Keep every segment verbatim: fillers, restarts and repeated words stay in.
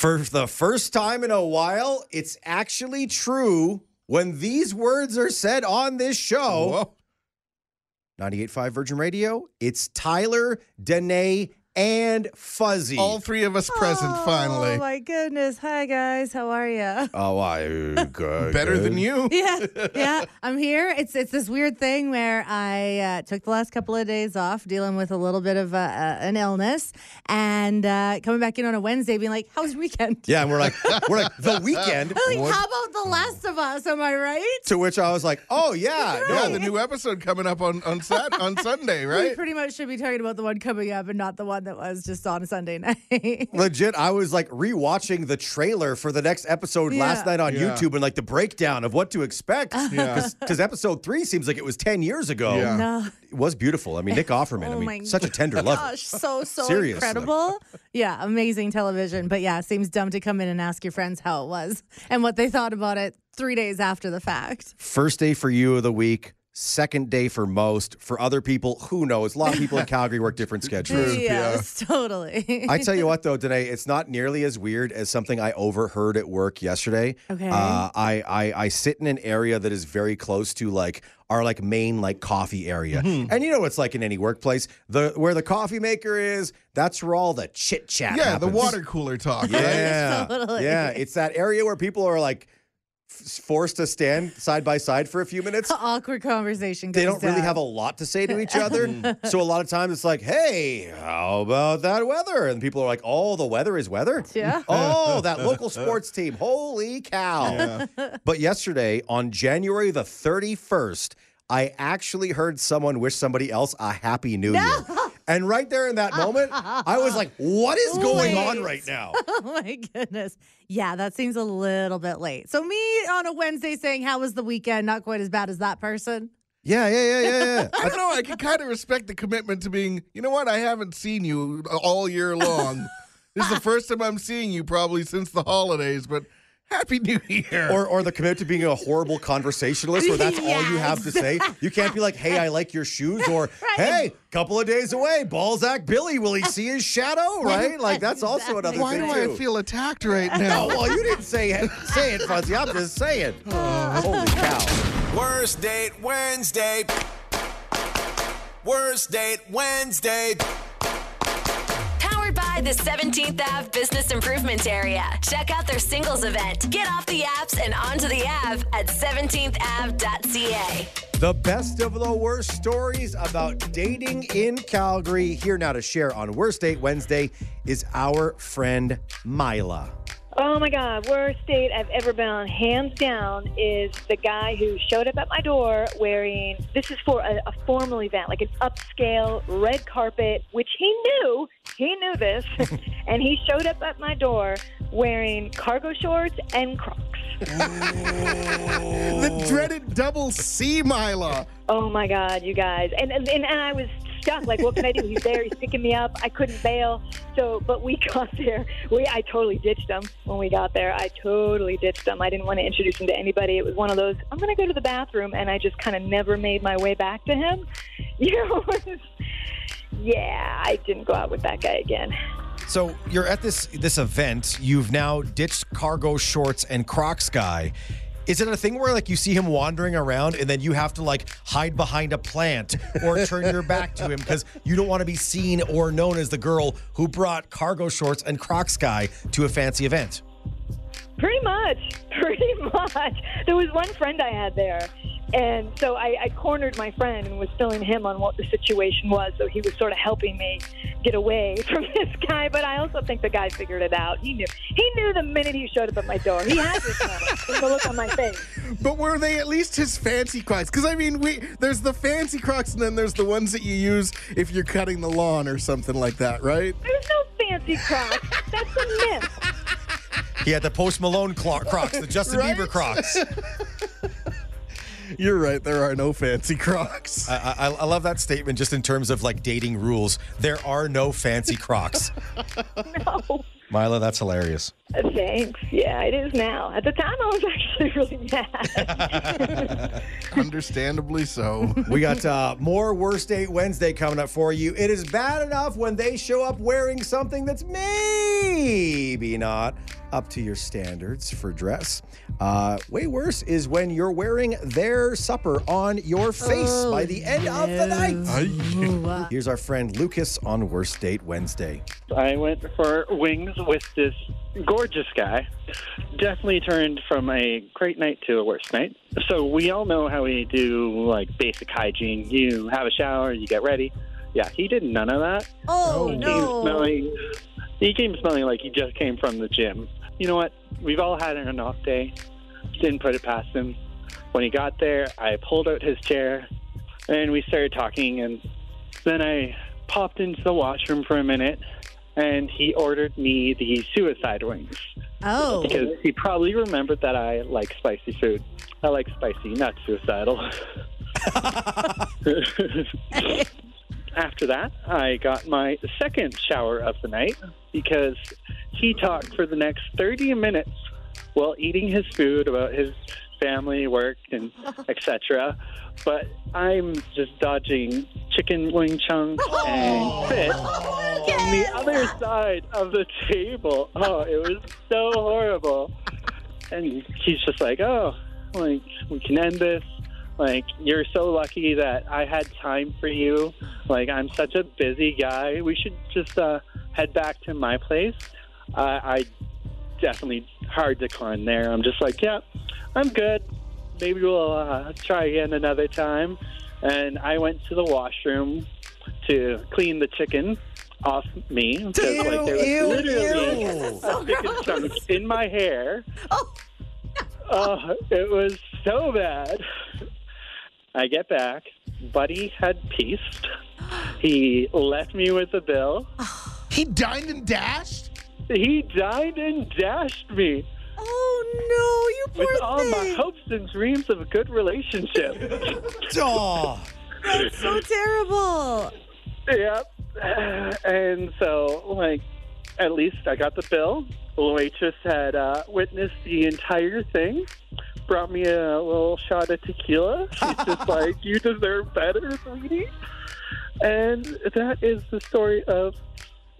For the first time in a while, it's actually true when these words are said on this show. Whoa. ninety-eight point five Virgin Radio, it's Tyler, Danae, and Fuzzy. All three of us present, oh, finally. Oh, my goodness. Hi, guys. How are you? Oh, I'm good. Better than you. Yeah, yeah. I'm here. It's it's this weird thing where I uh, took the last couple of days off dealing with a little bit of uh, uh, an illness and uh, coming back in on a Wednesday being like, how was your weekend? Yeah, and we're like, we're like the weekend? I'm like, how about The Last of Us? Am I right? To which I was like, oh, yeah. Right. Yeah, the new episode coming up on, on, sat- on Sunday, right? We pretty much should be talking about the one coming up and not the one that was just on a Sunday night. Legit, I was like rewatching the trailer for the next episode yeah. last night on yeah. YouTube and like the breakdown of what to expect. Because yeah. episode three seems like it was ten years ago. Yeah. No. It was beautiful. I mean, Nick Offerman, oh I mean, such a tender lover. Gosh, so, so seriously. Incredible. Yeah, amazing television. But yeah, it seems dumb to come in and ask your friends how it was and what they thought about it three days after the fact. First day for you of the week. Second day for most. For other people, who knows? A lot of people in Calgary work different schedules. Yes, yeah. Totally. I tell you what, though, today, it's not nearly as weird as something I overheard at work yesterday. Okay. Uh, I, I, I sit in an area that is very close to, like, our, like, main, like, coffee area. Mm-hmm. And you know what's like in any workplace. The where the coffee maker is, that's where all the chit-chat Yeah, happens. The water cooler talk. Yeah. Totally. Yeah, it's that area where people are, like, forced to stand side by side for a few minutes. Awkward conversation. They don't down. really have a lot to say to each other. So a lot of times it's like, hey, how about that weather? And people are like, oh, the weather is weather? Yeah. Oh, that local sports team. Holy cow. Yeah. But yesterday, on January the thirty-first, I actually heard someone wish somebody else a happy new no. year. And right there in that moment, I was like, what is going Wait. on right now? Oh, my goodness. Yeah, that seems a little bit late. So me on a Wednesday saying, how was the weekend? Not quite as bad as that person. Yeah, yeah, yeah, yeah, yeah. I don't know. I can kind of respect the commitment to being, you know what? I haven't seen you all year long. This is the first time I'm seeing you probably since the holidays, but happy New Year. Or or the commitment to being a horrible conversationalist where that's yes. all you have to say. You can't be like, hey, I like your shoes, or right. hey, couple of days away, Balzac Billy, will he see his shadow, right? Like, that's also another Why thing, Why do too. I feel attacked right now? No, well, you didn't say it, say it, Fuzzy. I'm just saying. Uh, Holy cow. Worst date Wednesday. Worst date Wednesday. The seventeenth Ave Business Improvement Area. Check out their singles event. Get off the apps and onto the Ave at seventeenth ave dot c a. The best of the worst stories about dating in Calgary. Here now to share on Worst Date Wednesday is our friend Myla. Oh my God, worst date I've ever been on, hands down, is the guy who showed up at my door wearing, this is for a, a formal event, like an upscale red carpet, which he knew, he knew this, and he showed up at my door wearing cargo shorts and Crocs. The dreaded double C, Myla. Oh my God, you guys. And, and, and I was stuck. Like, what can I do? He's there. He's picking me up. I couldn't bail. So, but we got there. We, I totally ditched him when we got there. I totally ditched him. I didn't want to introduce him to anybody. It was one of those, I'm going to go to the bathroom, and I just kind of never made my way back to him. You know, yeah, I didn't go out with that guy again. So you're at this this event. You've now ditched cargo shorts and Crocs guy. Is it a thing where, like, you see him wandering around and then you have to, like, hide behind a plant or turn your back to him because you don't want to be seen or known as the girl who brought cargo shorts and Crocs guy to a fancy event? Pretty much. Pretty much. There was one friend I had there. And so I, I cornered my friend and was filling him on what the situation was. So he was sort of helping me get away from this guy. But I also think the guy figured it out. He knew. He knew the minute he showed up at my door. He had this moment. The look on my face. But were they at least his fancy Crocs? Because, I mean, we there's the fancy Crocs and then there's the ones that you use if you're cutting the lawn or something like that, right? There's no fancy Crocs. That's a myth. He had the Post Malone cl- Crocs, the Justin right? Bieber Crocs. You're right. There are no fancy Crocs. I, I, I love that statement just in terms of, like, dating rules. There are no fancy Crocs. No. Myla, that's hilarious. Thanks. Yeah, it is now. At the time, I was actually really mad. Understandably so. We got uh, more Worst Date Wednesday coming up for you. It is bad enough when they show up wearing something that's maybe not up to your standards for dress. Uh, way worse is when you're wearing their supper on your face oh, by the end no. of the night. Here's our friend Lucas on Worst Date Wednesday. I went for wings with this gorgeous guy. Definitely turned from a great night to a worse night. So we all know how we do, like, basic hygiene. You have a shower, you get ready. Yeah, he did none of that. Oh, he no. Came smelling, he came smelling like he just came from the gym. You know what? We've all had an off day. Didn't put it past him. When he got there, I pulled out his chair, and we started talking, and then I popped into the washroom for a minute, and he ordered me the suicide wings. Oh. Because he probably remembered that I like spicy food. I like spicy, not suicidal. After that, I got my second shower of the night because he talked for the next thirty minutes while eating his food about his family, work, and et cetera. But I'm just dodging chicken wing chunks oh. and fish oh, yes. on the other side of the table. Oh, it was so horrible. And he's just like, oh, like, we can end this. Like, you're so lucky that I had time for you. Like, I'm such a busy guy. We should just uh, head back to my place. Uh, I definitely hard decline there. I'm just like, yeah, I'm good. Maybe we'll uh, try again another time. And I went to the washroom to clean the chicken off me. Ew, like, there was ew, literally ew. So a chicken chunk in my hair. Oh, uh, it was so bad. I get back. Buddy had pieced. He left me with a bill. He dined and dashed? He dined and dashed me. Oh, no, you poor With all thing. my hopes and dreams of a good relationship. Oh, that's so terrible. Yep. And so, like, at least I got the bill. The waitress had uh, witnessed the entire thing. Brought me a little shot of tequila. She's just like, you deserve better, sweetie. And that is the story of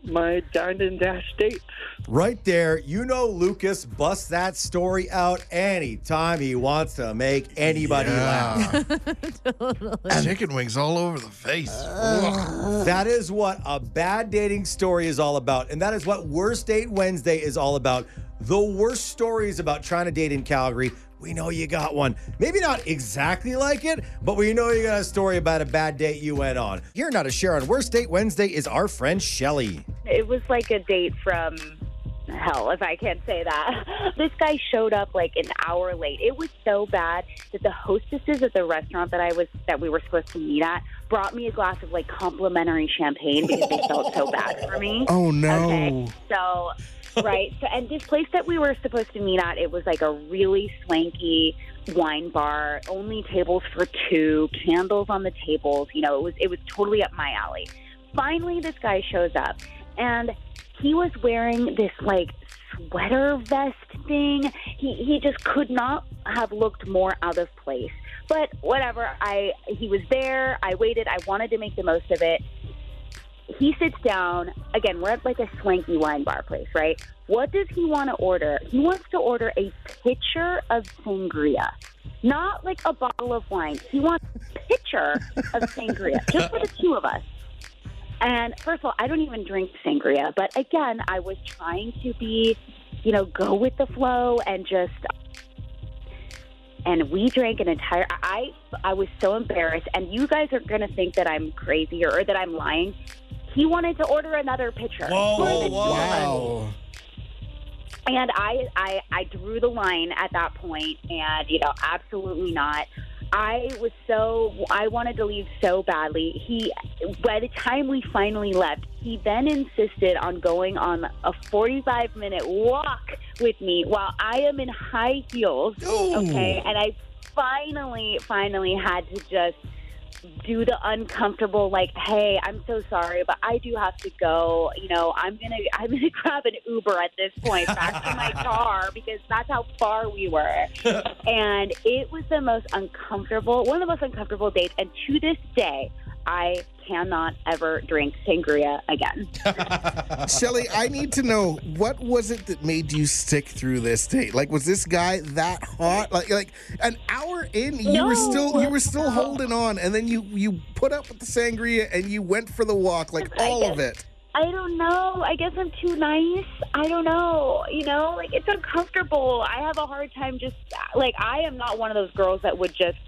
my dine and dash date. Right there. You know Lucas busts that story out anytime he wants to make anybody yeah. laugh. Totally. Chicken wings all over the face. Uh, that is what a bad dating story is all about. And that is what Worst Date Wednesday is all about. The worst stories about trying to date in Calgary. We know you got one. Maybe not exactly like it, but we know you got a story about a bad date you went on. Here now to share on Worst Date Wednesday is our friend Shelly. It was like a date from hell, if I can say that. This guy showed up like an hour late. It was so bad that the hostesses at the restaurant that I was that we were supposed to meet at brought me a glass of like complimentary champagne because they felt so bad for me. Oh no. Okay. So right. So, and this place that we were supposed to meet at, it was like a really swanky wine bar, only tables for two, candles on the tables. You know, it was it was totally up my alley. Finally, this guy shows up, and he was wearing this like sweater vest thing. He he just could not have looked more out of place. But whatever. I he was there. I waited. I wanted to make the most of it. He sits down. Again, we're at like a swanky wine bar place, right? What does he want to order? He wants to order a pitcher of sangria. Not like a bottle of wine. He wants a pitcher of sangria, just for the two of us. And first of all, I don't even drink sangria. But again, I was trying to be, you know, go with the flow and just... And we drank an entire... I, I was so embarrassed. And you guys are going to think that I'm crazy or that I'm lying. He wanted to order another pitcher. Whoa, wow. And I, I, I drew the line at that point, and, you know, absolutely not. I was so... I wanted to leave so badly. He, by the time we finally left, he then insisted on going on a forty-five minute walk with me while I am in high heels, okay? Ooh. And I finally, finally had to just do the uncomfortable, like, hey, I'm so sorry, but I do have to go. You know, I'm gonna I'm gonna grab an Uber at this point back to my car, because that's how far we were. And it was the most uncomfortable, one of the most uncomfortable dates. And to this day, I cannot ever drink sangria again. Shelly, I need to know, what was it that made you stick through this date? Like, was this guy that hot? Like, like an hour in, you no. were still you were still holding on, and then you, you put up with the sangria and you went for the walk, like all of it. I don't know. I guess I'm too nice. I don't know. You know, like, it's uncomfortable. I have a hard time just, like, I am not one of those girls that would just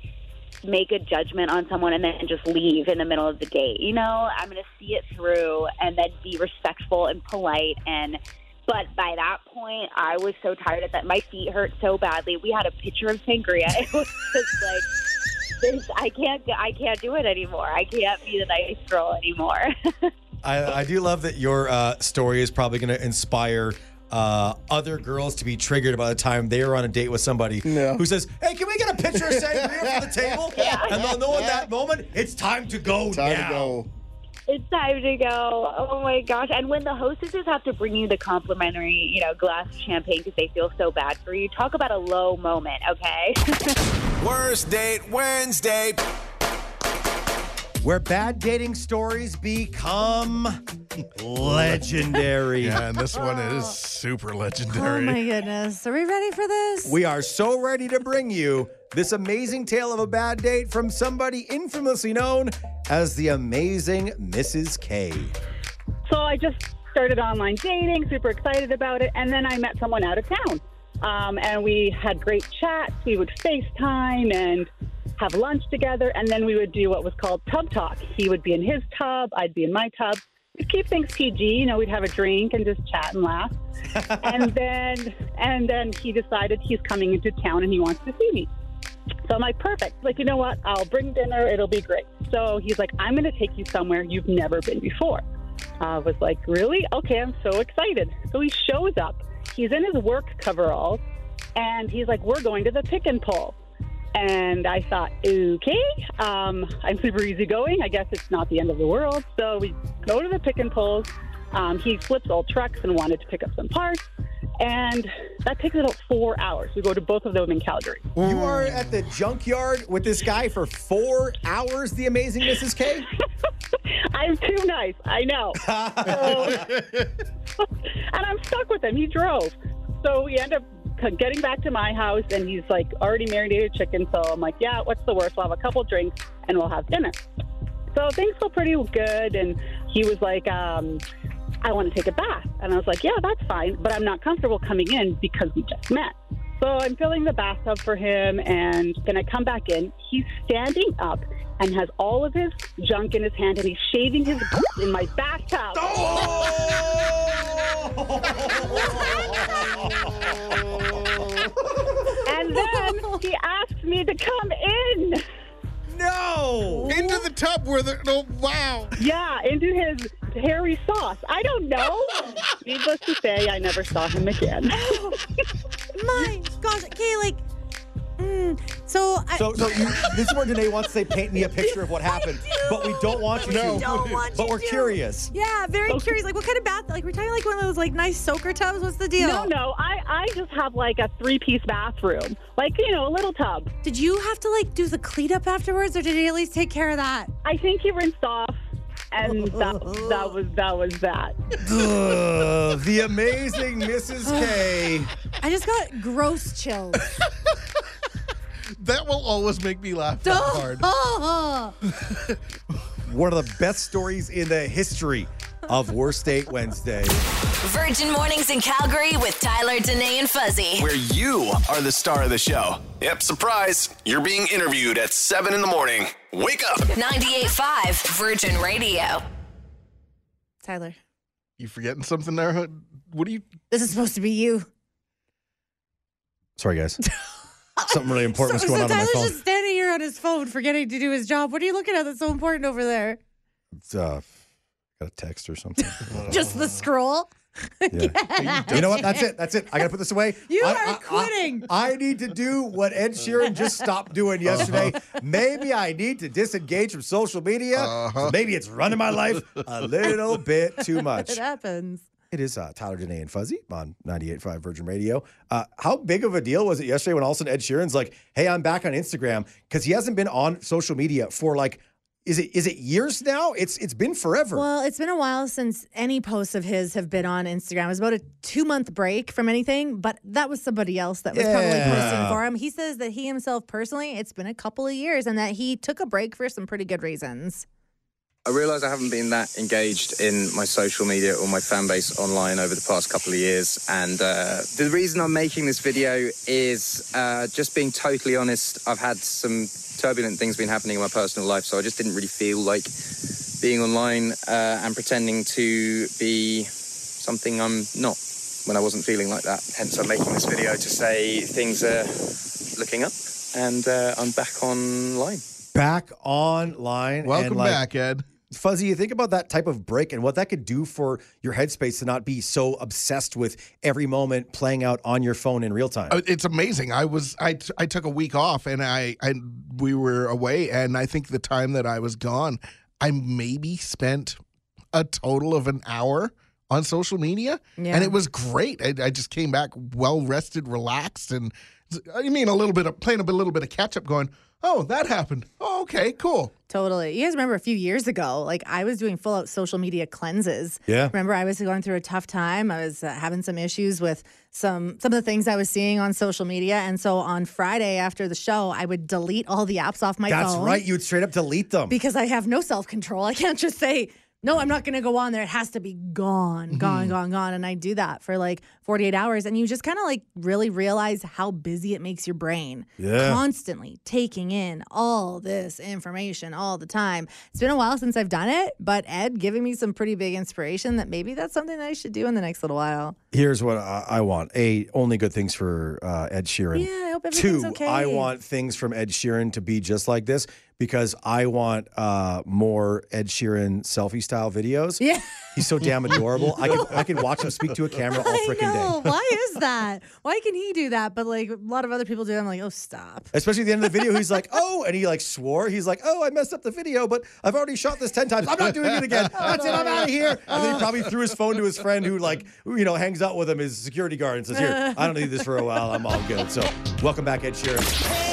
make a judgment on someone and then just leave in the middle of the date. You know, I'm going to see it through and then be respectful and polite. And but by that point, I was so tired of that. My feet hurt so badly. We had a pitcher of sangria. It was just like, this, I can't, I can't do it anymore. I can't be the nice girl anymore. I, I do love that your uh, story is probably going to inspire Uh, other girls to be triggered by the time they are on a date with somebody no. who says, hey, can we get a picture of sangria for the table? Yeah. And they'll know at that moment, it's time to go it's time now. To go. It's time to go. Oh, my gosh. And when the hostesses have to bring you the complimentary, you know, glass of champagne because they feel so bad for you, talk about a low moment, okay? Worst Date Wednesday. Where bad dating stories become legendary. Yeah, and this one is super legendary. Oh, my goodness. Are we ready for this? We are so ready to bring you this amazing tale of a bad date from somebody infamously known as the amazing Missus K. So I just started online dating, super excited about it, and then I met someone out of town. Um, and we had great chats. We would FaceTime and have lunch together, and then we would do what was called tub talk. He would be in his tub, I'd be in my tub. We'd keep things P G, you know, we'd have a drink and just chat and laugh. and then and then he decided he's coming into town and he wants to see me. So I'm like, perfect. Like, you know what? I'll bring dinner. It'll be great. So he's like, I'm going to take you somewhere you've never been before. I was like, really? Okay, I'm so excited. So he shows up. He's in his work coveralls, and he's like, we're going to the pick and pull. And I thought, okay, um, I'm super easygoing. I guess it's not the end of the world. So we go to the pick and pulls. Um, he flips all trucks and wanted to pick up some parts. And that takes about four hours. We go to both of them in Calgary. You are at the junkyard with this guy for four hours, the amazing Missus K? I'm too nice. I know. So, and I'm stuck with him. He drove. So we end up getting back to my house, and he's like already marinated chicken. So I'm like, yeah, what's the worst? We'll have a couple drinks and we'll have dinner. So things feel pretty good. And he was like, um, I want to take a bath. And I was like, yeah, that's fine, but I'm not comfortable coming in because we just met. So I'm filling the bathtub for him. And then I come back in, he's standing up and has all of his junk in his hand, and he's shaving his in my bathtub. Oh! And then he asked me to come in. No! Into the tub where the... Oh, wow. Yeah, into his hairy sauce. I don't know. Needless to say, I never saw him again. Oh, my gosh. Okay, like... Mm, so, I, so, so you, this is where Danae wants to say, paint me a picture of what happened, but we don't want you to. But, but we're do. curious. Yeah, very curious. Like, what kind of bath? Like, we're talking like one of those like nice soaker tubs. What's the deal? No, no, I, I just have like a three-piece bathroom, like, you know, a little tub. Did you have to like do the cleanup afterwards, or did he at least take care of that? I think he rinsed off. And that, that was that. was that. Ugh, the amazing Missus K. I just got gross chills. That will always make me laugh that hard. One of the best stories in the history of Worst Date Wednesday. Virgin Mornings in Calgary with Tyler, Danae, and Fuzzy. Where you are the star of the show. Yep, surprise. You're being interviewed at seven in the morning. Wake up. ninety-eight point five Virgin Radio. Tyler. You forgetting something there? What are you... This is supposed to be you. Sorry, guys. Something really important so, was going so on Tyler's on my phone. Tyler's just standing here on his phone forgetting to do his job. What are you looking at that's so important over there? It's, uh... got a text or something. Just the scroll? Yeah. You know what? That's it. That's it. I got to put this away. You I, are I, quitting. I, I need to do what Ed Sheeran just stopped doing yesterday. Uh-huh. Maybe I need to disengage from social media. Uh-huh. So maybe it's running my life a little bit too much. It happens. It is uh, Tyler Danae and Fuzzy on ninety-eight point five Virgin Radio. Uh, how big of a deal was it yesterday when all of a sudden Ed Sheeran's like, hey, I'm back on Instagram? Because he hasn't been on social media for like, Is it is it years now? It's It's been forever. Well, it's been a while since any posts of his have been on Instagram. It was about a two-month break from anything, but that was somebody else that was yeah. probably posting for him. He says that he himself personally, it's been a couple of years, and that he took a break for some pretty good reasons. I realise I haven't been that engaged in my social media or my fan base online over the past couple of years. And uh, the reason I'm making this video is, uh, just being totally honest, I've had some turbulent things been happening in my personal life, so I just didn't really feel like being online uh, and pretending to be something I'm not when I wasn't feeling like that. Hence, I'm making this video to say things are looking up and uh, I'm back online. Back online. Welcome and, like, back, Ed. Fuzzy, you think about that type of break and what that could do for your headspace to not be so obsessed with every moment playing out on your phone in real time. It's amazing. I was I, t- I took a week off and I, I we were away, and I think the time that I was gone, I maybe spent a total of an hour on social media, yeah. and it was great. I, I just came back well rested, relaxed, and I mean a little bit of playing a little bit of catch up, going, oh, that happened. Oh, okay, cool. Totally. You guys remember a few years ago, like I was doing full-out social media cleanses. Yeah. Remember, I was going through a tough time. I was uh, having some issues with some some of the things I was seeing on social media. And so on Friday after the show, I would delete all the apps off my That's phone. That's right. You would straight up delete them. Because I have no self-control. I can't just say, no, I'm not going to go on there. It has to be gone, mm-hmm. gone, gone, gone. And I do that for like forty-eight hours. And you just kind of like really realize how busy it makes your brain. Yeah. Constantly taking in all this information all the time. It's been a while since I've done it, but Ed giving me some pretty big inspiration that maybe that's something that I should do in the next little while. Here's what I, I want. A, only good things for uh, Ed Sheeran. Yeah, I hope everything's Two, okay. I want things from Ed Sheeran to be just like this. Because I want uh, more Ed Sheeran selfie-style videos. Yeah. He's so damn adorable. I can I can watch him speak to a camera all freaking day. Why is that? Why can he do that? But, like, a lot of other people do that. I'm like, oh, stop. Especially at the end of the video, he's like, oh, and he, like, swore. He's like, oh, I messed up the video, but I've already shot this ten times. I'm not doing it again. That's it. I'm out of here. And then he probably threw his phone to his friend who, like, who, you know, hangs out with him, his security guard, and says, here, I don't need this for a while. I'm all good. So welcome back, Ed Sheeran.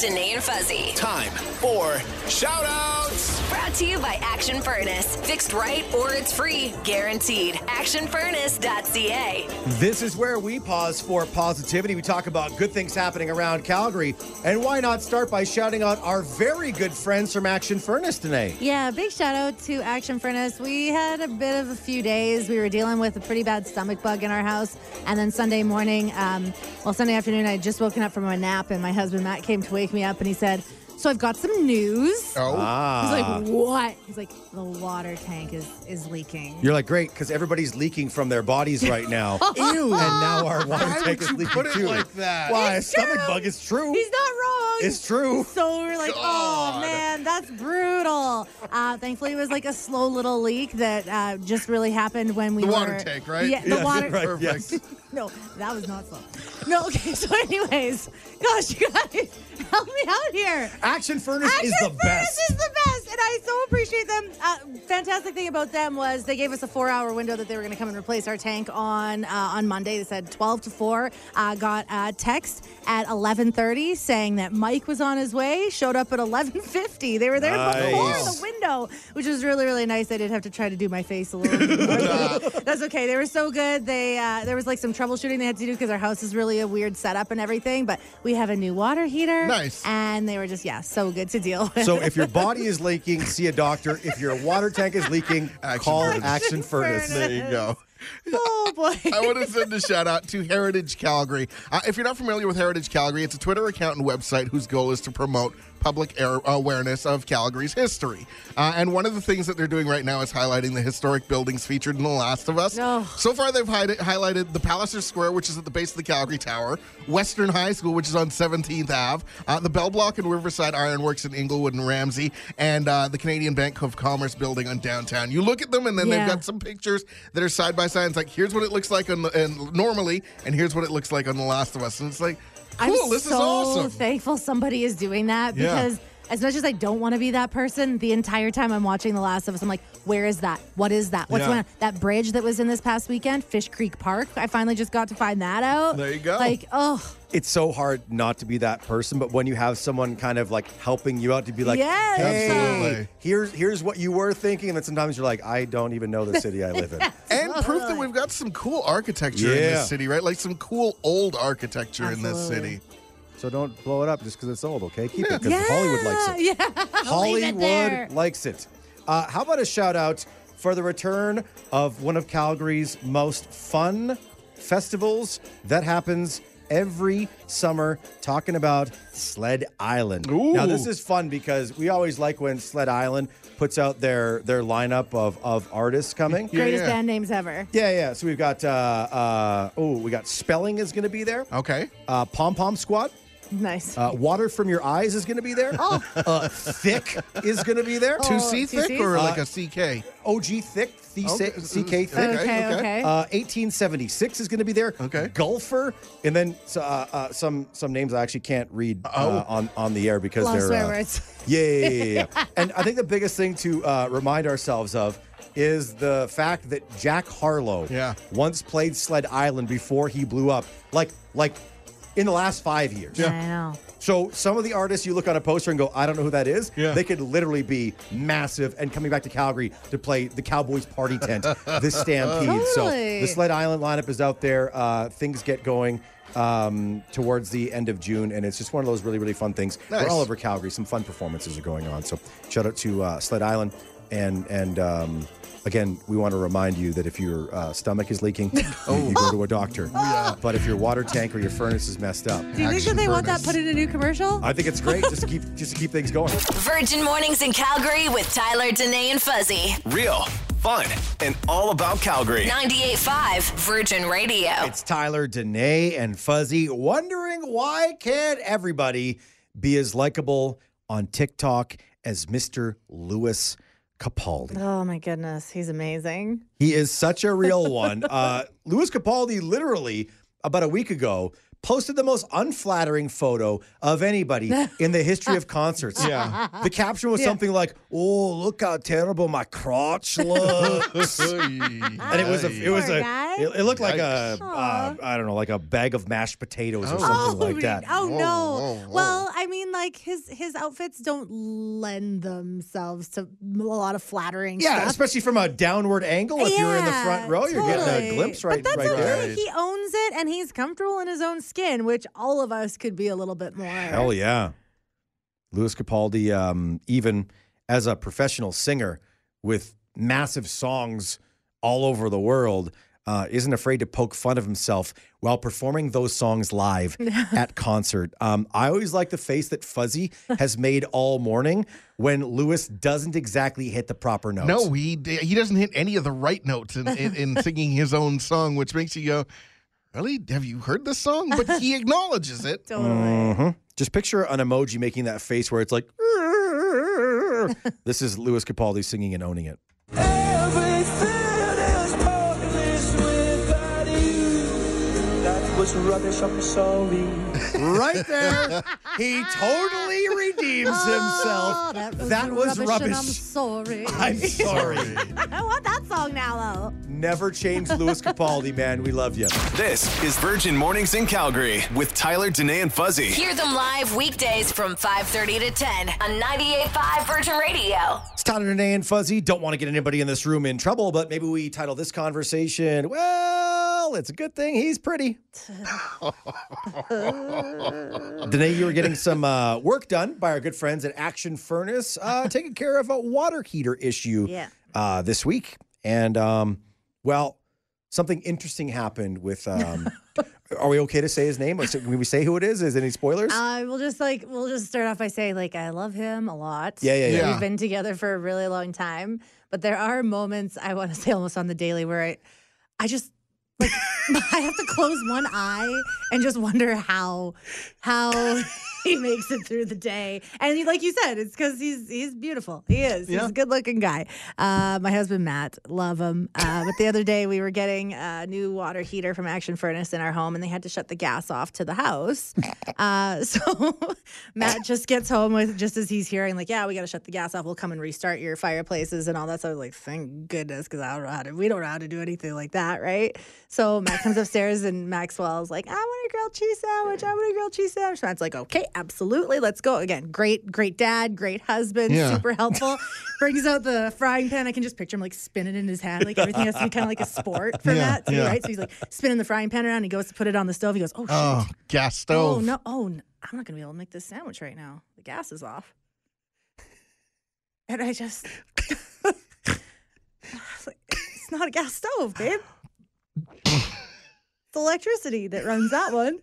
Danae and Fuzzy. Time for shout outs. Brought to you by Action Furnace. Fixed right or it's free. Guaranteed. action furnace dot c a. This is where we pause for positivity. We talk about good things happening around Calgary. And why not start by shouting out our very good friends from Action Furnace today? Yeah, big shout out to Action Furnace. We had a bit of a few days. We were dealing with a pretty bad stomach bug in our house. And then Sunday morning, um, well, Sunday afternoon, I had just woken up from a nap and my husband, Matt, came to wake me up and he said, so I've got some news. Oh. Ah. He's like, what? He's like, the water tank is, is leaking. You're like, great, because everybody's leaking from their bodies right now. Ew. And now our water Why tank is leaking put it too. Like that? Why? It's a true. Stomach bug is true. He's not wrong. It's true. So we're like, God. Oh, man, that's brutal. Uh, thankfully, it was like a slow little leak that uh, just really happened when we the were. The water tank, right? Yeah, the yeah, water right, tank. Yes. No, that was not slow. No, okay, so anyways, gosh, you guys, help me out here. Action Furnace Action is the Furnace best. Action Furnace is the best, and I so appreciate them. Uh, fantastic thing about them was they gave us a four-hour window that they were going to come and replace our tank on uh, on Monday. They said twelve to four. Uh, got a text at eleven thirty saying that Mike was on his way, showed up at eleven fifty. They were there nice. Before the window, which was really, really nice. I did have to try to do my face a little bit more. That's okay. They were so good. They uh, there was like some troubleshooting they had to do because our house is really a weird setup and everything, but we have a new water heater. Nice. And they were just, yeah, so good to deal with. So if your body is leaking, see a doctor. If your water tank is leaking, Action call Furnace. Action Furnace. There you go. Oh, boy. I want to send a shout-out to Heritage Calgary. Uh, if you're not familiar with Heritage Calgary, it's a Twitter account and website whose goal is to promote public air awareness of Calgary's history. Uh, and one of the things that they're doing right now is highlighting the historic buildings featured in The Last of Us. No. So far, they've hi- highlighted the Palliser Square, which is at the base of the Calgary Tower, Western High School, which is on seventeenth Ave, uh, the Bell Block and Riverside Ironworks in Inglewood and Ramsey, and uh, the Canadian Bank of Commerce building on downtown. You look at them, and then yeah. they've got some pictures that are side by side. It's like, here's what it looks like on the, and normally, and here's what it looks like on The Last of Us. And it's like, cool, I'm this so is awesome. I'm so thankful somebody is doing that because yeah. as much as I don't want to be that person, the entire time I'm watching The Last of Us, I'm like, where is that? What is that? What's yeah. going on? That bridge that was in this past weekend, Fish Creek Park, I finally just got to find that out. There you go. Like, oh. It's so hard not to be that person, but when you have someone kind of like helping you out to be like, yes. hey, Absolutely. here's here's what you were thinking, and then sometimes you're like, I don't even know the city I live in. And oh, proof that we've got some cool architecture yeah. in this city, right? Like some cool old architecture Absolutely. in this city. So don't blow it up just because it's old, okay? Keep yeah. it, because yeah. Hollywood likes it. Yeah. Hollywood it likes it. Uh, how about a shout-out for the return of one of Calgary's most fun festivals that happens every summer, talking about Sled Island. Ooh. Now, this is fun because we always like when Sled Island puts out their their lineup of, of artists coming. Yeah, Greatest yeah. band names ever. Yeah, yeah. So we've got, uh, uh, oh, we got Spelling is going to be there. Okay. Uh, Pom Pom Squad. Nice. Uh, Water From Your Eyes is going to be there. Oh. Uh, Thick is going to be there. Oh, two C Thick two C's? Or like a C K? Uh, O G Thick, the okay. C K Thick. Okay, okay. okay. Uh, eighteen seventy-six is going to be there. Okay. Gulfer. And then uh, uh, some some names I actually can't read uh, oh. on, on the air because Lost they're... Uh, words. Yeah, yeah, yeah, yeah. yeah. And I think the biggest thing to uh, remind ourselves of is the fact that Jack Harlow yeah. once played Sled Island before he blew up. Like, like... in the last five years. Yeah. I know. So some of the artists you look on a poster and go, I don't know who that is. Yeah. They could literally be massive and coming back to Calgary to play the Cowboys party tent, this Stampede. Totally. So the Sled Island lineup is out there. Uh, things get going um, towards the end of June, and it's just one of those really, really fun things. Nice. We're all over Calgary. Some fun performances are going on. So shout out to uh, Sled Island and... and um, again, we want to remind you that if your uh, stomach is leaking, oh. you, you go to a doctor. Yeah. But if your water tank or your furnace is messed up, do you think that they furnace. want that put in a new commercial? I think it's great just to keep just to keep things going. Virgin Mornings in Calgary with Tyler, Danae, and Fuzzy. Real, fun, and all about Calgary. ninety-eight point five Virgin Radio. It's Tyler, Danae, and Fuzzy wondering why can't everybody be as likable on TikTok as Mister Lewis Capaldi. Oh, my goodness. He's amazing. He is such a real one. uh, Lewis Capaldi literally, about a week ago, posted the most unflattering photo of anybody in the history of concerts. Yeah. The caption was yeah. something like, oh, look how terrible my crotch looks. And it was a, it was a, it, it looked like a, uh, I don't know, like a bag of mashed potatoes or something oh, like that. Oh, no. Oh, oh, oh. Well, I mean, like his, his outfits don't lend themselves to a lot of flattering yeah, stuff. Yeah, especially from a downward angle. If yeah, you're in the front row, you're totally. getting a glimpse right, but that's right okay. there. He owns it and he's comfortable in his own skin, which all of us could be a little bit more. Hell yeah. Lewis Capaldi, um, even as a professional singer with massive songs all over the world, uh, isn't afraid to poke fun of himself while performing those songs live at concert. Um, I always like the face that Fuzzy has made all morning when Lewis doesn't exactly hit the proper notes. No, he, he doesn't hit any of the right notes in, in, in singing his own song, which makes you go... really? Have you heard this song? But he acknowledges it. Totally. Mm-hmm. Just picture an emoji making that face where it's like, this is Lewis Capaldi singing and owning it. Everything is pointless without you. That was rubbish, I'm sorry. Right there, he totally redeems oh, himself. That was, that was rubbish, rubbish. I'm sorry. I'm sorry. I want that song now, though. Never change Lewis Capaldi, man. We love you. This is Virgin Mornings in Calgary with Tyler, Danae, and Fuzzy. Hear them live weekdays from five thirty to ten on ninety-eight point five Virgin Radio. It's Tyler, Danae, and Fuzzy. Don't want to get anybody in this room in trouble, but maybe we title this conversation, well, it's a good thing he's pretty. Danae, you were getting some uh, work done by our good friends at Action Furnace, uh, taking care of a water heater issue yeah. uh, this week. And... um Well, something interesting happened with. Um, are we okay to say his name? Can we say who it is? Is there any spoilers? Uh, we'll just like we'll just start off by saying like I love him a lot. Yeah, yeah, yeah. yeah. We've been together for a really long time, but there are moments I want to say almost on the daily where I, I just. Like, I have to close one eye and just wonder how how he makes it through the day. And he, like you said, it's because he's he's beautiful. He is. Yeah. He's a good-looking guy. Uh, my husband, Matt, love him. Uh, but the other day, we were getting a new water heater from Action Furnace in our home, and they had to shut the gas off to the house. Uh, so Matt just gets home with just as he's hearing, like, yeah, we got to shut the gas off. We'll come and restart your fireplaces and all that. So I was like, thank goodness, because I don't know how to. We don't know how to do anything like that, right? So Matt comes upstairs and Maxwell's like, I want a grilled cheese sandwich. I want a grilled cheese sandwich. Matt's like, okay, absolutely. Let's go. Again, great, great dad, great husband, yeah. super helpful. Brings out the frying pan. I can just picture him like spinning in his hand. Like everything has to be kind of like a sport for yeah, Matt too, yeah. right? So he's like spinning the frying pan around. He goes to put it on the stove. He goes, oh, shit. Oh, gas stove. Oh, no. Oh, no. I'm not going to be able to make this sandwich right now. The gas is off. And I just, I was like, it's not a gas stove, babe. It's electricity that runs that one.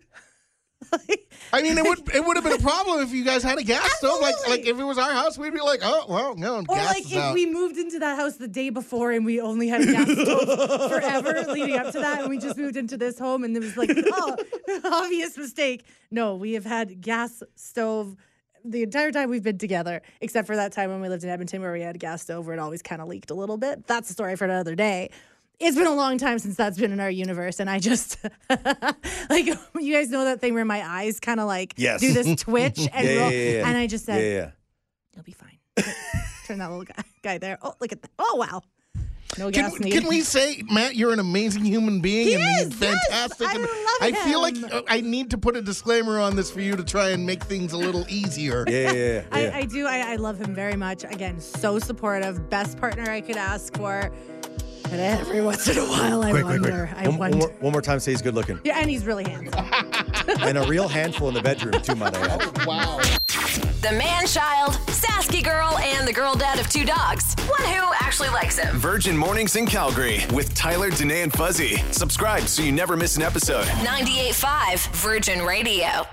Like, I mean, it would it would have been a problem if you guys had a gas absolutely. stove. Like, like if it was our house, we'd be like, oh, well, no, gas. Or like is if out. we moved into that house the day before and we only had a gas stove forever leading up to that, and we just moved into this home and it was like, oh, obvious mistake. No, we have had gas stove the entire time we've been together, except for that time when we lived in Edmonton where we had a gas stove where it always kind of leaked a little bit. That's a story for another day. It's been a long time since that's been in our universe, and I just, like, you guys know that thing where my eyes kind of, like, yes. do this twitch and yeah, roll, yeah, yeah. and I just said, yeah, yeah. you'll be fine. Turn that little guy, guy there. Oh, look at that. Oh, wow. No gas can, needed. Can we say, Matt, you're an amazing human being. He and is, fantastic. Yes, I, I love him. Feel like I need to put a disclaimer on this for you to try and make things a little easier. Yeah, yeah, yeah. I, yeah. I do. I, I love him very much. Again, so supportive. Best partner I could ask for. And every once in a while, I quick, wonder. Quick, quick. I one, wonder. One, more, one more time, say he's good looking. Yeah, and he's really handsome. And a real handful in the bedroom, too, might I add. Wow. The man-child, Sasky girl, and the girl dad of two dogs. One who actually likes him. Virgin Mornings in Calgary with Tyler, Danae, and Fuzzy. Subscribe so you never miss an episode. ninety-eight point five Virgin Radio.